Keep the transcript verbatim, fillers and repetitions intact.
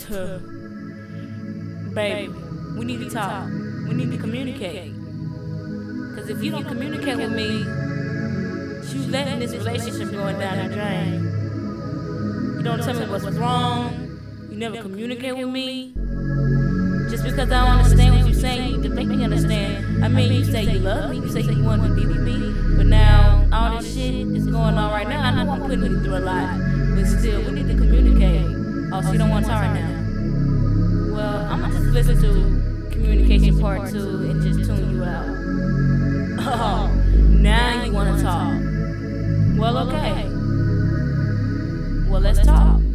to, baby, we need to talk. We need to communicate. Because if you don't communicate with me, you letting this relationship going down the drain. You don't tell me what's wrong. You never communicate with me. Just because I don't understand what you're saying, you need to make me understand. I mean, you say you love me, you say you want to be with me, but now all this shit is going on right now. I know I'm putting you through a lot, but still, we need to communicate. Oh, so you don't want to talk right now. Well, I'm going to just listen to communication part two and just tune you out. Oh, now you want to talk. Well, okay. Well, let's talk.